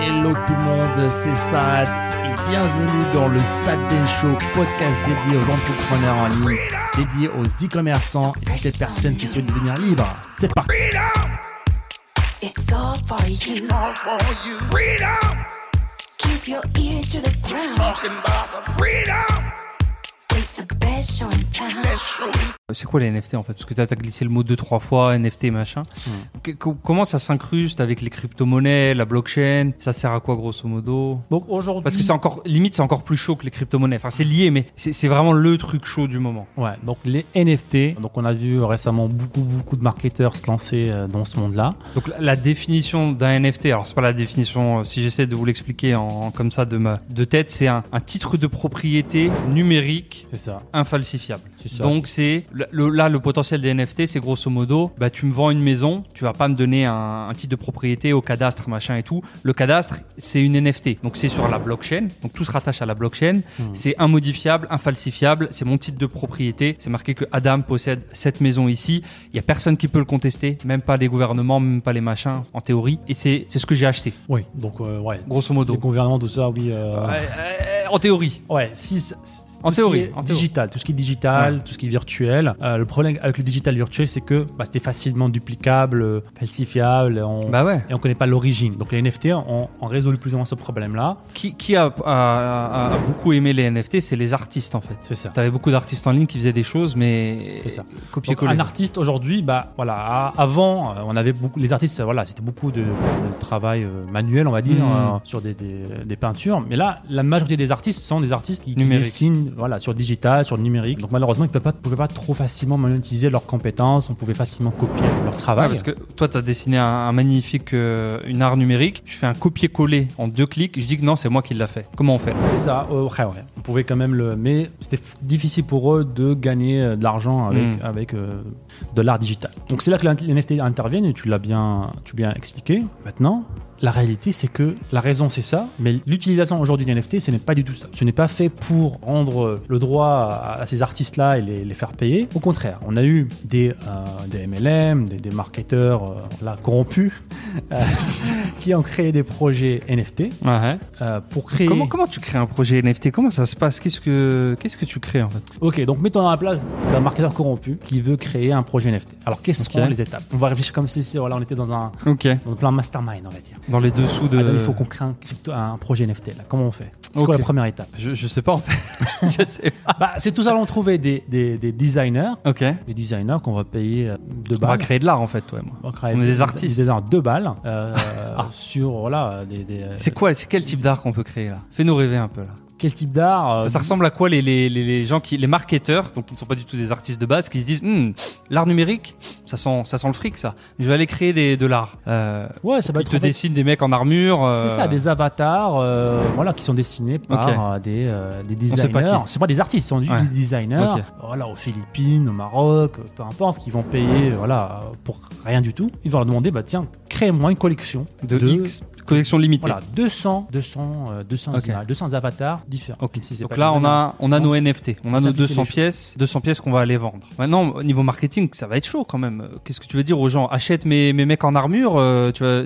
Hello tout le monde, c'est Saad et bienvenue dans le Saad Ben Show, podcast dédié aux entrepreneurs en ligne, dédié aux e-commerçants et toutes les personnes qui souhaitent devenir libres. C'est parti. It's all for you. Freedom. Keep your ears to the ground. Talking about freedom. It's the best show in town. C'est quoi les NFT en fait? Parce que tu as glissé le mot 2-3 fois, NFT machin. Comment ça s'incruste avec les crypto-monnaies, la blockchain? Ça sert à quoi grosso modo? Donc aujourd'hui, parce que c'est encore limite, c'est encore plus chaud que les crypto-monnaies. Enfin, c'est lié, mais c'est vraiment le truc chaud du moment. Ouais. Donc les NFT. Donc on a vu récemment beaucoup de marketeurs se lancer dans ce monde-là. Donc la définition d'un NFT. Alors c'est pas la définition. Si j'essaie de vous l'expliquer en comme ça de tête, c'est un titre de propriété numérique. C'est ça. Infalsifiable. C'est ça. Donc c'est le potentiel des NFT, c'est grosso modo, bah, tu me vends une maison, tu vas pas me donner un titre de propriété au cadastre, machin et tout. Le cadastre, c'est une NFT. Donc, c'est sur la blockchain. Donc, tout se rattache à la blockchain. C'est immodifiable, infalsifiable. C'est mon titre de propriété. C'est marqué que Adam possède cette maison ici. Il y a personne qui peut le contester, même pas les gouvernements, même pas les machins, en théorie. Et c'est ce que j'ai acheté. Oui, donc, ouais. Grosso modo. Les gouvernements, tout ça, oui. En théorie. Ouais, tout ce qui est digital, ouais. Tout ce qui est virtuel. Le problème avec le digital virtuel, c'est que c'était facilement duplicable, falsifiable, et on connaît pas l'origine. Donc les NFT ont résolu plus ou moins ce problème-là. Qui a beaucoup aimé les NFT, c'est les artistes en fait. C'est ça. T'avais beaucoup d'artistes en ligne qui faisaient des choses, mais copier-coller. Un artiste aujourd'hui, avant, on avait beaucoup, les artistes, c'était beaucoup de travail manuel, on va dire, sur des peintures. Mais là, la majorité des artistes sont des artistes qui dessinent, sur le digital, sur le numérique. Donc malheureusement, ils pouvaient pas trop facilement monétiser leurs compétences, on pouvait facilement copier leur travail. Ouais, parce que toi, tu as dessiné un magnifique une art numérique, je fais un copier-coller en 2 clics, je dis que non, c'est moi qui l'a fait. Comment on fait? C'est ça, ouais. On pouvait quand même mais c'était difficile pour eux de gagner de l'argent avec de l'art digital. Donc c'est là que les NFT interviennent et tu l'as bien expliqué. Maintenant, la réalité, c'est que la raison, c'est ça, mais l'utilisation aujourd'hui des NFT, ce n'est pas du tout ça. Ce n'est pas fait pour rendre le droit à ces artistes-là et les faire payer. Au contraire, on a eu des MLM, des marketeurs corrompus qui ont créé des projets NFT. Ouais. Pour créer... Comment tu crées un projet NFT? Comment ça se passe? Qu'est-ce que tu crées en fait? Ok, donc mettons à la place d'un marketeur corrompu qui veut créer un projet NFT. Alors, qu'est-ce qu'on les étapes? On va réfléchir comme si on était dans un plan mastermind, on va dire. Dans les dessous de... il faut qu'on crée un projet NFT. Là. Comment on fait? C'est quoi la première étape? Je sais pas en fait. Je sais pas. C'est tout ça, on trouver des designers. Ok. Des designers qu'on va payer 2 balles. On va créer de l'art en fait, toi et moi. On est des artistes. Des designers 2 balles. Sur c'est quoi? C'est quel type d'art qu'on peut créer là? Fais-nous rêver un peu là. Quel type d'art? Ça ressemble à quoi les gens les marketeurs, donc qui ne sont pas du tout des artistes de base, qui se disent l'art numérique, ça sent le fric ça. Je vais aller créer de l'art. Ouais, ça va être. Ils te dessinent des mecs en armure. C'est ça, des avatars, qui sont dessinés par des designers. C'est pas des artistes, ce sont des designers. Okay. Aux Philippines, au Maroc, peu importe, qui vont payer pour rien du tout. Ils vont leur demander crée-moi une collection de X. Collection limitée. 200 avatars différents. Okay. Si donc là, on a nos NFT. On a nos 200 pièces qu'on va aller vendre. Maintenant, au niveau marketing, ça va être chaud quand même. Qu'est-ce que tu veux dire aux gens? Achète mes mecs en armure,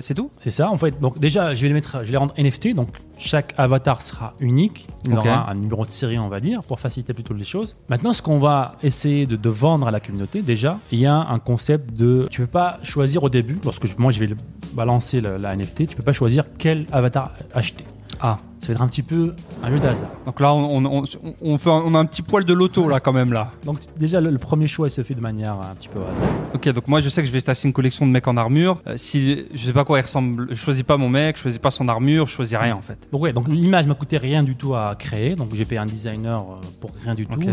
c'est tout? C'est ça. En fait, donc déjà, je vais les rendre NFT. Donc, chaque avatar sera unique. Il aura un numéro de série, on va dire, pour faciliter plutôt les choses. Maintenant, ce qu'on va essayer de vendre à la communauté, déjà, il y a un concept de... Tu ne peux pas choisir au début, parce que moi, je vais balancer la NFT, tu ne peux pas choisir quel avatar acheter. Ah, ça va être un petit peu un jeu d'hasard. Donc là, on a un petit poil de loto là quand même là. Donc déjà le premier choix se fait de manière un petit peu hasard. Ok, donc moi je sais que je vais acheter une collection de mecs en armure. Si je sais pas quoi il ressemble, je choisis pas mon mec, je choisis pas son armure, je choisis rien en fait. Donc donc l'image m'a coûté rien du tout à créer, donc j'ai payé un designer pour rien du tout. Okay.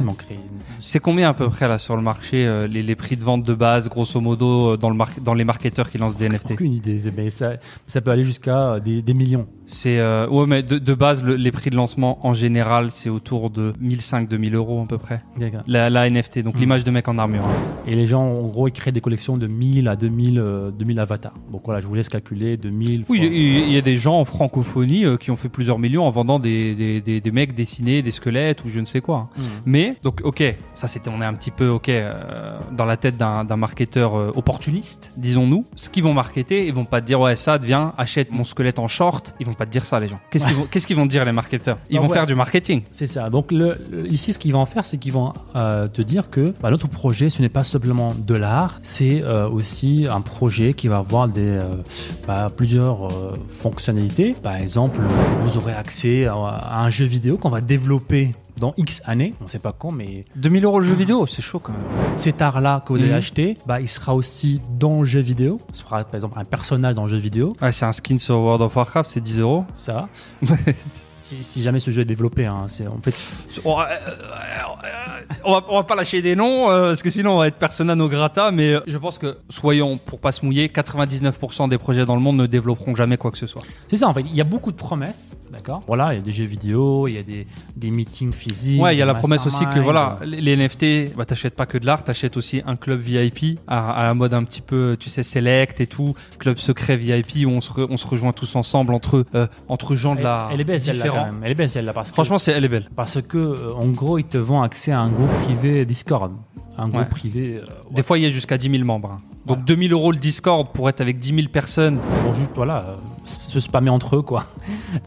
C'est combien à peu près là sur le marché les prix de vente de base grosso modo dans les marketeurs qui lancent des NFT? Aucune idée, mais ça peut aller jusqu'à des millions. C'est ouais mais de base, les prix de lancement, en général, c'est autour de 1 500-2 000 euros à peu près. La NFT, donc l'image de mec en armure. Et les gens, en gros, ils créent des collections de 1000 à 2000 avatars. Donc voilà, je vous laisse calculer 2000. Oui, il y a des gens en francophonie qui ont fait plusieurs millions en vendant des mecs dessinés, des squelettes ou je ne sais quoi. Mmh. Mais, donc ok, ça c'était, on est un petit peu ok dans la tête d'un marketeur opportuniste, disons-nous. Ce qu'ils vont marketer, ils vont pas te dire ouais, ça devient achète mon squelette en short. Ils vont pas te dire ça, les gens. Qu'est-ce qu'ils vont dire, les marketeurs ? Ils vont faire du marketing. C'est ça. Donc ici, ce qu'ils vont faire, c'est qu'ils vont te dire que notre projet, ce n'est pas simplement de l'art, c'est aussi un projet qui va avoir plusieurs fonctionnalités. Par exemple, vous aurez accès à un jeu vidéo qu'on va développer dans X années, on ne sait pas quand, mais 2 000 euros le jeu vidéo, c'est chaud quand même. Cet art-là que vous allez acheter, il sera aussi dans le jeu vidéo. Ce sera par exemple un personnage dans le jeu vidéo. Ouais, c'est un skin sur World of Warcraft, c'est 10 euros. Ça. Et si jamais ce jeu est développé, c'est en fait. On va pas lâcher des noms parce que sinon on va être persona non grata. Mais je pense que, soyons, pour pas se mouiller, 99% des projets dans le monde ne développeront jamais quoi que ce soit. C'est ça en fait. Il y a beaucoup de promesses, d'accord. Voilà, il y a des jeux vidéo, il y a des meetings physiques. Ouais, il y a la promesse aussi que voilà, les NFT, t'achètes pas que de l'art, t'achètes aussi un club VIP à la mode un petit peu, tu sais, select et tout, club secret VIP où on se rejoint tous ensemble entre gens de la. Elle est belle celle-là. Elle est belle celle-là parce que franchement elle est belle parce que en gros ils te vendent accès à un groupe privé Discord, un groupe privé des fois il y a jusqu'à 10 000 membres donc 2 000 euros le Discord pour être avec 10 000 personnes pour juste se spammer entre eux quoi.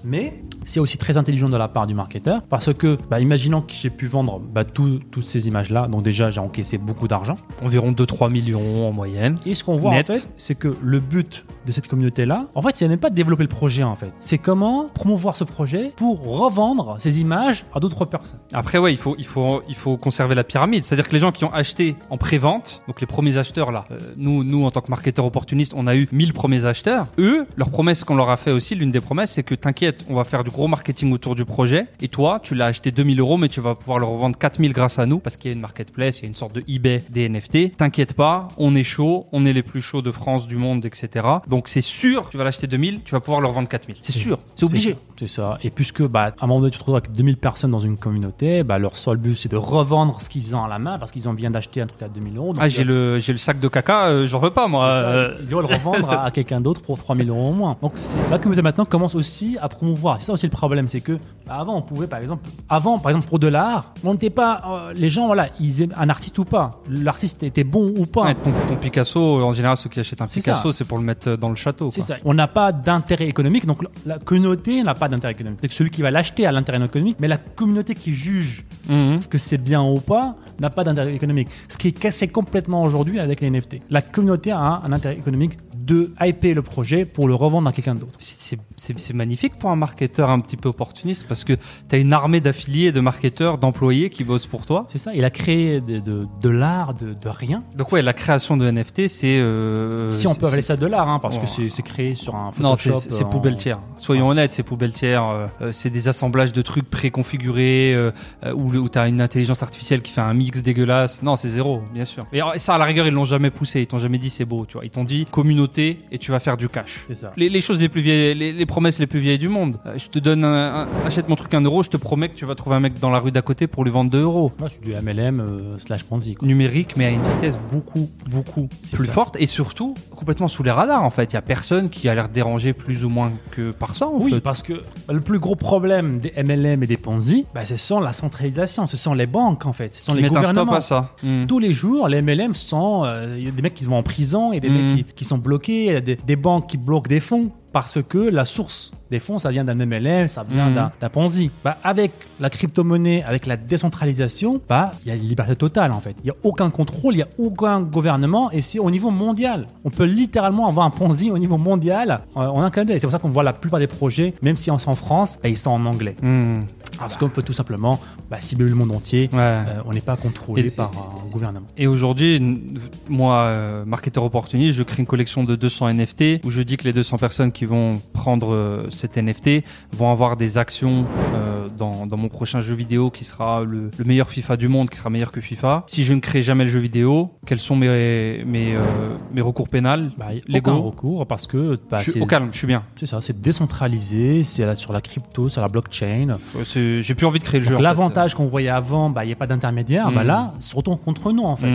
Mais c'est aussi très intelligent de la part du marketeur parce que imaginons que j'ai pu vendre toutes ces images là, donc déjà j'ai encaissé beaucoup d'argent, environ 2-3 millions en moyenne. Et ce qu'on voit en fait, c'est que le but de cette communauté là en fait, c'est même pas de développer le projet en fait, c'est comment promouvoir ce projet pour revendre ces images à d'autres personnes. Après il faut conserver la pyramide, c'est à dire que les gens qui ont acheté en pré-vente, donc les premiers acheteurs là, nous en tant que marketeurs opportunistes on a eu 1000 premiers acheteurs. Eux, leur promesse qu'on leur a fait aussi, l'une des promesses, c'est que t'inquiète, on va faire du gros marketing autour du projet et toi tu l'as acheté 2 000 euros mais tu vas pouvoir le revendre 4 000 grâce à nous parce qu'il y a une marketplace, il y a une sorte de eBay des NFT. T'inquiète pas, on est chaud, on est les plus chauds de France, du monde, etc. Donc c'est sûr, tu vas l'acheter 2 000, tu vas pouvoir le revendre 4 000. C'est sûr, c'est obligé. C'est ça. Et puisque à un moment donné tu te retrouves avec 2000 personnes dans une communauté, leur seul but c'est de revendre ce qu'ils ont à la main parce qu'ils ont bien d'acheter un truc à 2 000 euros. J'ai le sac de caca, j'en veux pas moi. Ils vont le revendre à quelqu'un d'autre pour 3 000 euros au moins. Donc la communauté maintenant commence aussi à promouvoir. C'est ça aussi le problème, c'est que avant on pouvait par exemple pour de l'art, on n'était pas les gens ils aimaient un artiste ou pas, l'artiste était bon ou pas. Ouais, ton Picasso, en général ceux qui achètent un Picasso c'est pour le mettre dans le château. C'est ça. On n'a pas d'intérêt économique, donc la communauté n'a pas d'intérêt économique. C'est que celui qui va l'acheter a l'intérêt économique, mais la communauté qui juge que c'est bien ou pas n'a pas d'intérêt économique. Ce qui est cassé complètement aujourd'hui avec les NFT. La communauté a un intérêt économique de hyper le projet pour le revendre à quelqu'un d'autre. C'est magnifique pour un marketeur un petit peu opportuniste parce que tu as une armée d'affiliés, de marketeurs, d'employés qui bossent pour toi. C'est ça, il a créé de l'art, de rien. Donc ouais, la création de NFT, c'est... si on peut appeler ça de l'art, parce que c'est créé sur un Photoshop. Non, c'est poubelle-tière. Soyons honnêtes, c'est poubelle-tière. C'est des assemblages de trucs préconfigurés où tu as une intelligence artificielle qui fait un mix dégueulasse. Non, c'est zéro, bien sûr. Et ça, à la rigueur, ils l'ont jamais poussé. Ils t'ont jamais dit c'est beau, tu vois. Ils t'ont dit communauté et tu vas faire du cash. C'est ça. Les choses les plus vieilles, les promesses les plus vieilles du monde. Je te donne achète mon truc 1 euro, je te promets que tu vas trouver un mec dans la rue d'à côté pour lui vendre 2 euros. C'est du MLM / Ponzi quoi. Numérique, mais à une vitesse beaucoup plus forte et surtout complètement sous les radars en fait. Il n'y a personne qui a l'air dérangé plus ou moins que par ça. Oui, parce que le plus gros problème des MLM et des Ponzi, ce sont la centralisation, ce sont les banques en fait, ce sont les gouvernements. Mettent un stop à ça. Tous les jours, les MLM sont y a des mecs qui vont en prison et des mecs qui sont bloqués. Des banques qui bloquent des fonds parce que la source des fonds, ça vient d'un MLM, ça vient d'un Ponzi. Avec la crypto-monnaie, avec la décentralisation, il y a une liberté totale en fait. Il n'y a aucun contrôle, il n'y a aucun gouvernement et c'est au niveau mondial. On peut littéralement avoir un Ponzi au niveau mondial en un clin d'œil. C'est pour ça qu'on voit la plupart des projets, même si on est en France, ils sont en anglais. Parce qu'on peut tout simplement cibler le monde entier. Ouais. On n'est pas contrôlé par un gouvernement. Et aujourd'hui, moi, marketeur opportuniste, je crée une collection de 200 NFT où je dis que les 200 personnes qui vont prendre cet NFT vont avoir des actions dans mon prochain jeu vidéo qui sera le meilleur FIFA du monde, qui sera meilleur que FIFA. Si je ne crée jamais le jeu vidéo, quels sont mes recours pénals? Aucun recours, parce que je suis au calme, je suis bien. C'est ça, c'est décentralisé, c'est sur la crypto, sur la blockchain. J'ai plus envie de créer le jeu. L'avantage qu'on voyait avant, il n'y a pas d'intermédiaire. Bah là, se retourne contre nous en fait.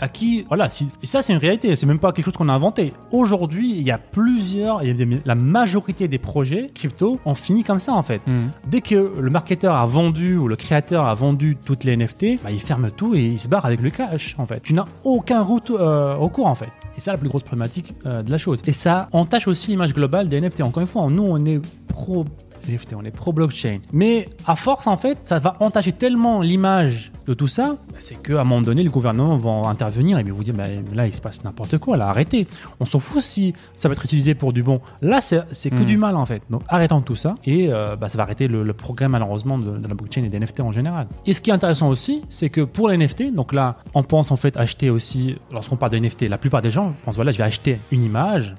À qui, voilà, et ça c'est une réalité, c'est même pas quelque chose qu'on a inventé. Aujourd'hui, il y a plusieurs, la majorité des projets crypto ont fini comme ça en fait. Dès que le marketeur a vendu ou le créateur a vendu toutes les NFT, il ferme tout et il se barre avec le cash en fait. Tu n'as aucun recours en fait. Et ça, la plus grosse problématique de la chose. Et ça entache aussi l'image globale des NFT. Encore une fois, nous, on est pro NFT, on est pro blockchain. Mais à force, en fait, ça va entacher tellement l'image de tout ça, c'est qu'à un moment donné, le gouvernement va intervenir et vous dire là, il se passe n'importe quoi, là, arrêtez. On s'en fout si ça va être utilisé pour du bon. Là, c'est que du mal, en fait. Donc, arrêtons tout ça et ça va arrêter le progrès, malheureusement, de la blockchain et des NFT en général. Et ce qui est intéressant aussi, c'est que pour les NFT, donc là, on pense en fait acheter aussi, lorsqu'on parle de NFT, la plupart des gens pensent je vais acheter une image,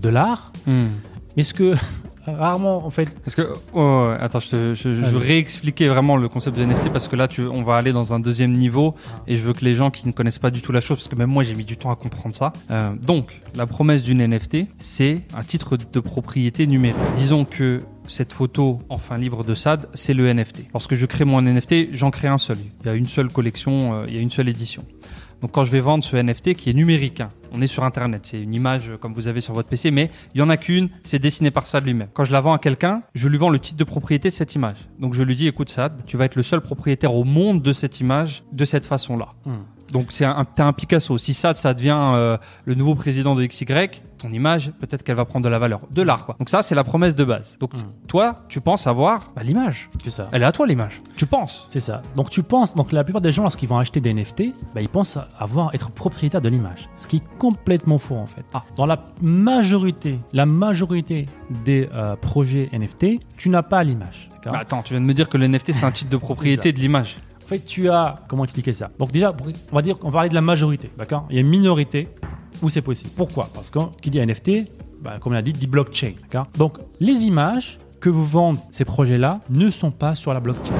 de l'art. Mais ce que rarement en fait. Parce que attends, je vais réexpliquer vraiment le concept de NFT, parce que là on va aller dans un deuxième niveau et je veux que les gens qui ne connaissent pas du tout la chose, parce que même moi j'ai mis du temps à comprendre ça. Donc la promesse d'une NFT, c'est un titre de propriété numérique. Disons que cette photo enfin libre de Saad, c'est le NFT. Lorsque je crée mon NFT, j'en crée un seul. Il y a une seule collection, il y a une seule édition. Donc quand je vais vendre ce NFT qui est numérique, on est sur Internet, c'est une image comme vous avez sur votre PC, mais il n'y en a qu'une, c'est dessiné par Saad lui-même. Quand je la vends à quelqu'un, je lui vends le titre de propriété de cette image. Donc je lui dis, écoute Saad, tu vas être le seul propriétaire au monde de cette image de cette façon-là. Donc t'as un Picasso. Si Saad, ça devient le nouveau président de XY, ton image, peut-être qu'elle va prendre de la valeur. De l'art, quoi. Donc ça, c'est la promesse de base. Donc toi, tu penses avoir l'image. C'est ça. Elle est à toi, l'image. Tu penses. C'est ça. Donc tu penses. Donc la plupart des gens, lorsqu'ils vont acheter des NFT, ils pensent être propriétaires de l'image. Ce qui est complètement faux, en fait. Dans la majorité des projets NFT, tu n'as pas l'image. D'accord ? Bah attends, tu viens de me dire que le NFT, c'est un titre de propriété de l'image. En fait, tu as... Comment expliquer ça? Donc déjà, on va parler de la majorité, d'accord? Il y a une minorité où c'est possible. Pourquoi? Parce que qui dit NFT, comme on l'a dit blockchain, d'accord? Donc, les images que vous vendent ces projets-là ne sont pas sur la blockchain.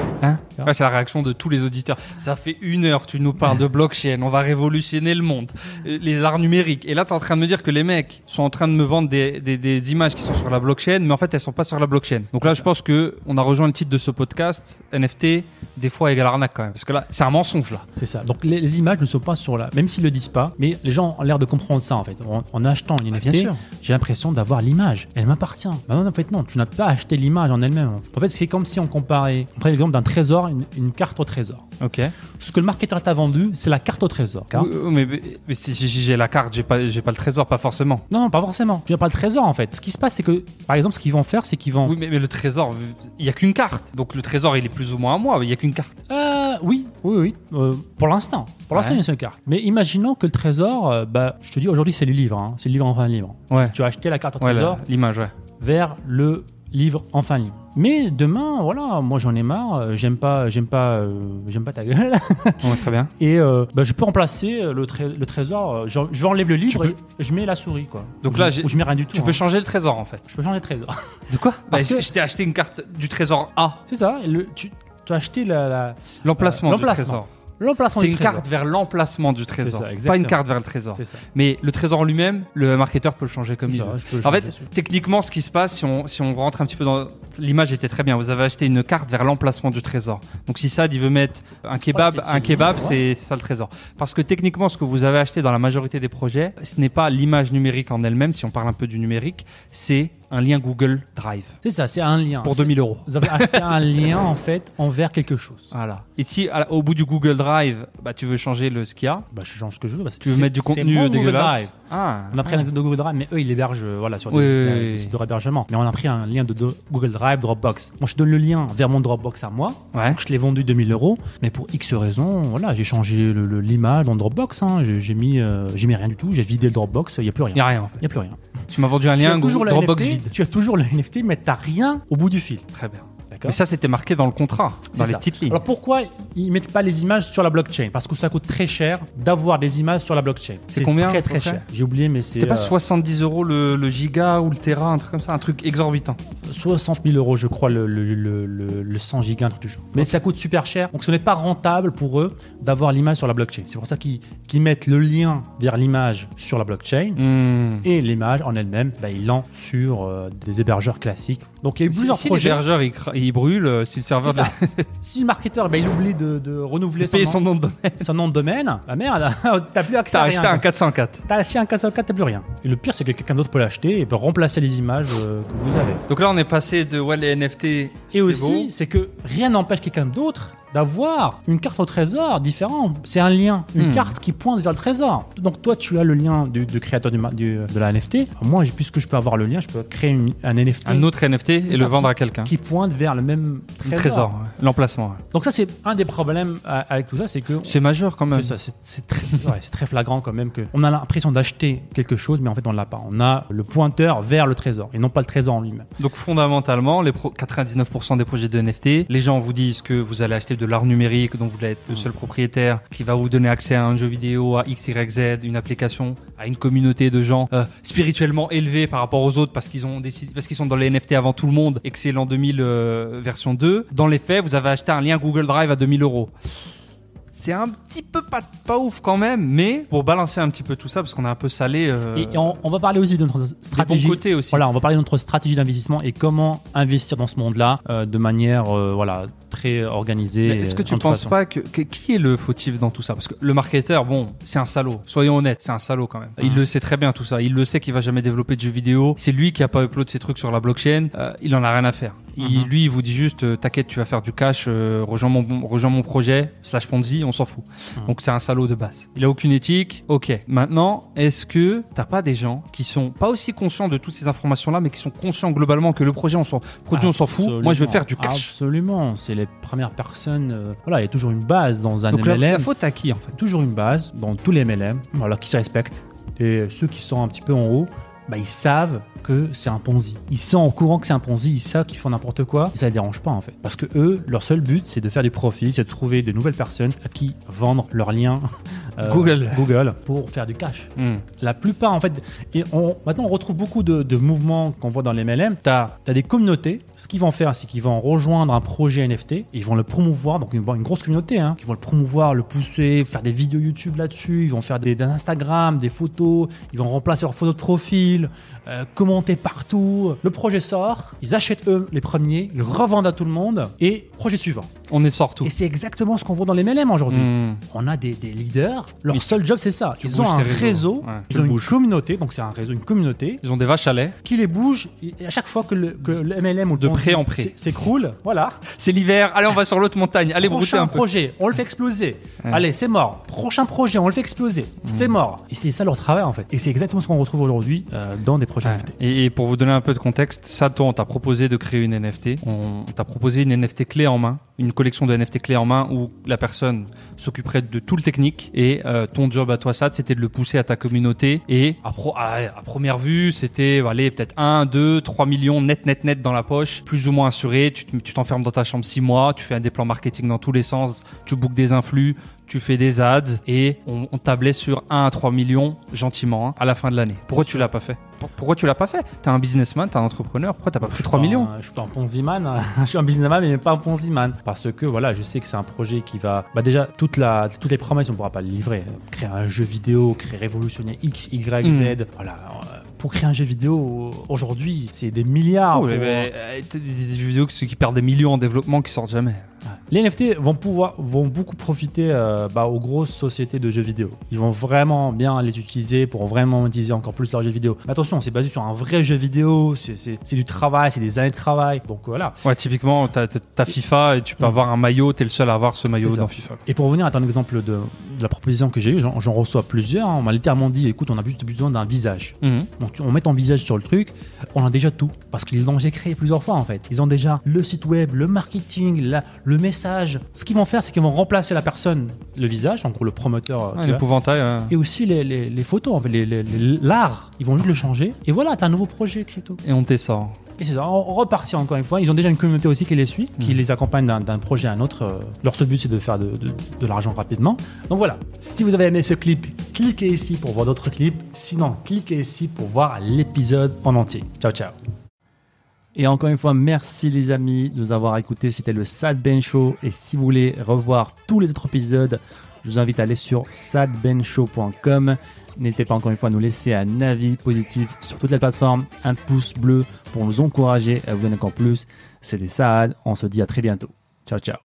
C'est la réaction de tous les auditeurs. Ça fait 1 heure, tu nous parles de blockchain, on va révolutionner le monde, les arts numériques. Et là, tu es en train de me dire que les mecs sont en train de me vendre des images qui sont sur la blockchain, mais en fait, elles sont pas sur la blockchain. Donc là, je pense qu'on a rejoint le titre de ce podcast, NFT, des fois égale arnaque quand même. Parce que là, c'est un mensonge, là. C'est ça. Donc les images ne sont pas sur la... Même s'ils le disent pas, mais les gens ont l'air de comprendre ça, en fait. En achetant une NFT, j'ai l'impression d'avoir l'image. Elle m'appartient. Non, en fait, non. Tu n'as pas acheté l'image en elle-même. En fait, c'est comme si on comparait, on prenait l'exemple d'un trésor, une carte au trésor. Ok. Ce que le marketeur t'a vendu, c'est la carte au trésor. Mais si j'ai la carte, j'ai pas le trésor, pas forcément. Non, pas forcément. Tu n'as pas le trésor en fait. Ce qui se passe, c'est que, par exemple, ce qu'ils vont faire, c'est qu'ils vont. Oui, mais le trésor, il y a qu'une carte. Donc le trésor, il est plus ou moins à moi. Il y a qu'une carte. Oui. Pour l'instant, il y a une seule carte. Mais imaginons que le trésor, je te dis aujourd'hui, c'est le livre. C'est le livre en fin de livre. Ouais. Tu as acheté la carte au trésor. L'image, vers le livre en fin de livre. Mais demain, voilà, moi j'en ai marre, j'aime pas ta gueule. Ouais, très bien. Et je peux remplacer le trésor, je enlève le livre et je mets la souris, quoi. Donc là, je mets rien du tout. Tu peux changer le trésor en fait. Je peux changer le trésor. De quoi? Parce que je t'ai acheté une carte du trésor A. C'est ça, tu as acheté l'emplacement du trésor. C'est une carte vers l'emplacement du trésor, pas une carte vers le trésor. Mais le trésor lui-même, le marketeur peut le changer comme il veut. En fait, techniquement, ce qui se passe, si on rentre un petit peu dans... L'image était très bien, vous avez acheté une carte vers l'emplacement du trésor. Donc si Saad, il veut mettre un kebab, c'est ça le trésor. Parce que techniquement, ce que vous avez acheté dans la majorité des projets, ce n'est pas l'image numérique en elle-même, si on parle un peu du numérique, c'est... un lien Google Drive. C'est ça, c'est un lien. Pour 2000 €. Vous avez acheté un lien, en fait, envers quelque chose. Voilà. Et si, au bout du Google Drive, tu veux changer ce qu'il y a, je change ce que je veux. Si tu veux mettre du contenu dégueulasse. On a pris un lien de Google Drive, mais eux, ils l'hébergent sur des sites de réhébergement. Mais on a pris un lien de Google Drive, Dropbox. Moi, je donne le lien vers mon Dropbox à moi. Ouais. Donc, je l'ai vendu 2000 €. Mais pour X raisons, j'ai changé l'image dans le Dropbox. J'ai mis rien du tout. J'ai vidé le Dropbox. Il n'y a plus rien. Il n'y a plus rien. Tu m'as vendu un lien Dropbox. Tu as toujours le NFT, mais tu n'as rien au bout du fil. Très bien. Mais ça, c'était marqué dans le contrat, dans les petites lignes. Alors pourquoi ils ne mettent pas les images sur la blockchain? Parce que ça coûte très cher d'avoir des images sur la blockchain. C'est combien? Très très cher. J'ai oublié, mais c'est... C'était pas 70 € le giga ou le tera, un truc comme ça, un truc exorbitant. 60 000 €, je crois, le 100 giga, un truc du genre. Mais ça coûte super cher. Donc ce n'est pas rentable pour eux d'avoir l'image sur la blockchain. C'est pour ça qu'ils mettent le lien vers l'image sur la blockchain et l'image en elle-même, bah, ils l'ont sur des hébergeurs classiques. Donc il y a eu plusieurs projets. Si l'hébergeur il brûle, si le serveur... Si le marketeur, bah, il oublie de renouveler son nom de domaine, bah merde, t'as plus accès à rien. T'as acheté un 404. T'as acheté un 404, t'as plus rien. Et le pire, c'est que quelqu'un d'autre peut l'acheter et peut remplacer les images que vous avez. Donc là, on est passé de les NFT, et aussi, c'est que rien n'empêche quelqu'un d'autre d'avoir une carte au trésor différente. C'est un lien, une carte qui pointe vers le trésor. Donc toi, tu as le lien du créateur de la NFT. Moi, puisque je peux avoir le lien, je peux créer un NFT. Un autre NFT et le vendre à quelqu'un. Qui pointe vers le même trésor. L'emplacement. Ouais. Donc ça, c'est un des problèmes avec tout ça, c'est que... C'est majeur quand même. C'est très, c'est très flagrant quand même qu'on a l'impression d'acheter quelque chose, mais en fait, on ne l'a pas. On a le pointeur vers le trésor et non pas le trésor en lui-même. Donc fondamentalement, 99% des projets de NFT, les gens vous disent que vous allez acheter de l'art numérique, dont vous allez être le seul propriétaire, qui va vous donner accès à un jeu vidéo, à XYZ, une application, à une communauté de gens spirituellement élevés par rapport aux autres parce qu'ils ont décidé, parce qu'ils sont dans les NFT avant tout le monde et que c'est l'an 2000 version 2. Dans les faits, vous avez acheté un lien Google Drive à 2000 €. C'est un petit peu pas ouf quand même, mais pour balancer un petit peu tout ça, parce qu'on a un peu salé. Et on va parler aussi de notre stratégie. Des bons côtés aussi. Voilà, on va parler de notre stratégie d'investissement et comment investir dans ce monde-là de manière très organisée. Mais est-ce que tu ne penses pas que qui est le fautif dans tout ça? Parce que le marketeur, c'est un salaud. Soyons honnêtes, c'est un salaud quand même. Il le sait très bien tout ça. Il le sait qu'il va jamais développer de jeux vidéo. C'est lui qui a pas upload ses trucs sur la blockchain. Il en a rien à faire. Lui, il vous dit juste t'inquiète, tu vas faire du cash, rejoins mon projet, /Ponzi, on s'en fout. Donc c'est un salaud de base. Il a aucune éthique. Ok. Maintenant, est-ce que t'as pas des gens qui sont pas aussi conscients de toutes ces informations-là, mais qui sont conscients globalement que le projet, on s'en fout. Moi, je veux faire du cash. Absolument. C'est les premières personnes. Il y a toujours une base dans un MLM. La faute à qui en fait? Toujours une base dans tous les MLM. Qui se respectent et ceux qui sont un petit peu en haut. Ils savent que c'est un Ponzi. Ils sont au courant que c'est un Ponzi, ils savent qu'ils font n'importe quoi. Et ça les dérange pas en fait. Parce que eux, leur seul but, c'est de faire du profit, c'est de trouver de nouvelles personnes à qui vendre leurs liens Google pour faire du cash. La plupart en fait, et maintenant on retrouve beaucoup de mouvements qu'on voit dans les MLM. T'as des communautés, ce qu'ils vont faire, c'est qu'ils vont rejoindre un projet NFT, et ils vont le promouvoir, donc une grosse communauté, ils vont le promouvoir, le pousser, faire des vidéos YouTube là-dessus, ils vont faire des Instagram, des photos, ils vont remplacer leurs photos de profil, commenter partout. Le projet sort, ils achètent eux les premiers, ils revendent à tout le monde et projet suivant. On est sort tout. Et c'est exactement ce qu'on voit dans les MLM aujourd'hui. On a des leaders, leur seul job c'est ça. Ils ont un réseau, ils ont une communauté, donc c'est un réseau, une communauté. Ils ont des vaches à lait qui les bougent et à chaque fois que le MLM ou le prêt en prêt s'écroule, c'est l'hiver, allez on va sur l'autre montagne, allez brouter un peu. Prochain projet, on le fait exploser. Allez, c'est mort. Prochain projet, on le fait exploser. C'est mort. Et c'est ça leur travail en fait. Et c'est exactement ce qu'on retrouve aujourd'hui dans des projets NFT. Et pour vous donner un peu de contexte, ça, toi, on t'a proposé de créer une NFT. On t'a proposé une NFT clé en main, une collection de NFT clé en main où la personne s'occuperait de tout le technique. Et ton job à toi, Saad, c'était de le pousser à ta communauté. Et à première vue, c'était peut-être 1, 2, 3 millions net dans la poche, plus ou moins assuré. Tu t'enfermes dans ta chambre 6 mois, tu fais des plans marketing dans tous les sens, tu bookes des influx, tu fais des ads et on tablait sur 1 à 3 millions gentiment à la fin de l'année. Pourquoi tu l'as pas fait? T'es un businessman, t'es un entrepreneur, pourquoi t'as pas pris 3 millions? Je suis pas un Ponzi-man, je suis un businessman mais pas un Ponzi-man. Parce que je sais que c'est un projet qui va... déjà, toutes les promesses, on pourra pas les livrer. Créer un jeu vidéo, révolutionner X, Y, Z. Pour créer un jeu vidéo, aujourd'hui, c'est des milliards. Des jeux vidéo qui perdent des millions en développement qui sortent jamais. Les NFT vont beaucoup profiter aux grosses sociétés de jeux vidéo. Ils vont vraiment bien les utiliser pour vraiment utiliser encore plus leurs jeux vidéo. Mais attention, c'est basé sur un vrai jeu vidéo, c'est du travail, c'est des années de travail. Donc voilà. Ouais, typiquement, t'as FIFA et tu peux avoir un maillot, t'es le seul à avoir ce maillot dans FIFA. Et pour revenir à ton exemple de la proposition que j'ai eue, j'en reçois plusieurs. On m'a littéralement dit, écoute, on a juste besoin d'un visage. Donc on met ton visage sur le truc, on a déjà tout. Parce qu'ils l'ont déjà créé plusieurs fois en fait. Ils ont déjà le site web, le marketing, le message. Ce qu'ils vont faire, c'est qu'ils vont remplacer la personne, le visage, en gros le promoteur, l'épouvantail, et aussi les photos, en fait, l'art. Ils vont juste le changer. Et voilà, t'as un nouveau projet crypto. Et on t'essort. Et c'est ça, on repartit encore une fois. Ils ont déjà une communauté aussi qui les suit, qui les accompagne d'un projet à un autre. Leur seul but, c'est de faire de l'argent rapidement. Donc voilà, si vous avez aimé ce clip, cliquez ici pour voir d'autres clips. Sinon, cliquez ici pour voir l'épisode en entier. Ciao, ciao. Et encore une fois, merci les amis de nous avoir écoutés. C'était le Saad Ben Show. Et si vous voulez revoir tous les autres épisodes, je vous invite à aller sur saadbenshow.com. N'hésitez pas encore une fois à nous laisser un avis positif sur toutes les plateformes, un pouce bleu pour nous encourager à vous donner encore plus. C'était Saad, on se dit à très bientôt. Ciao, ciao.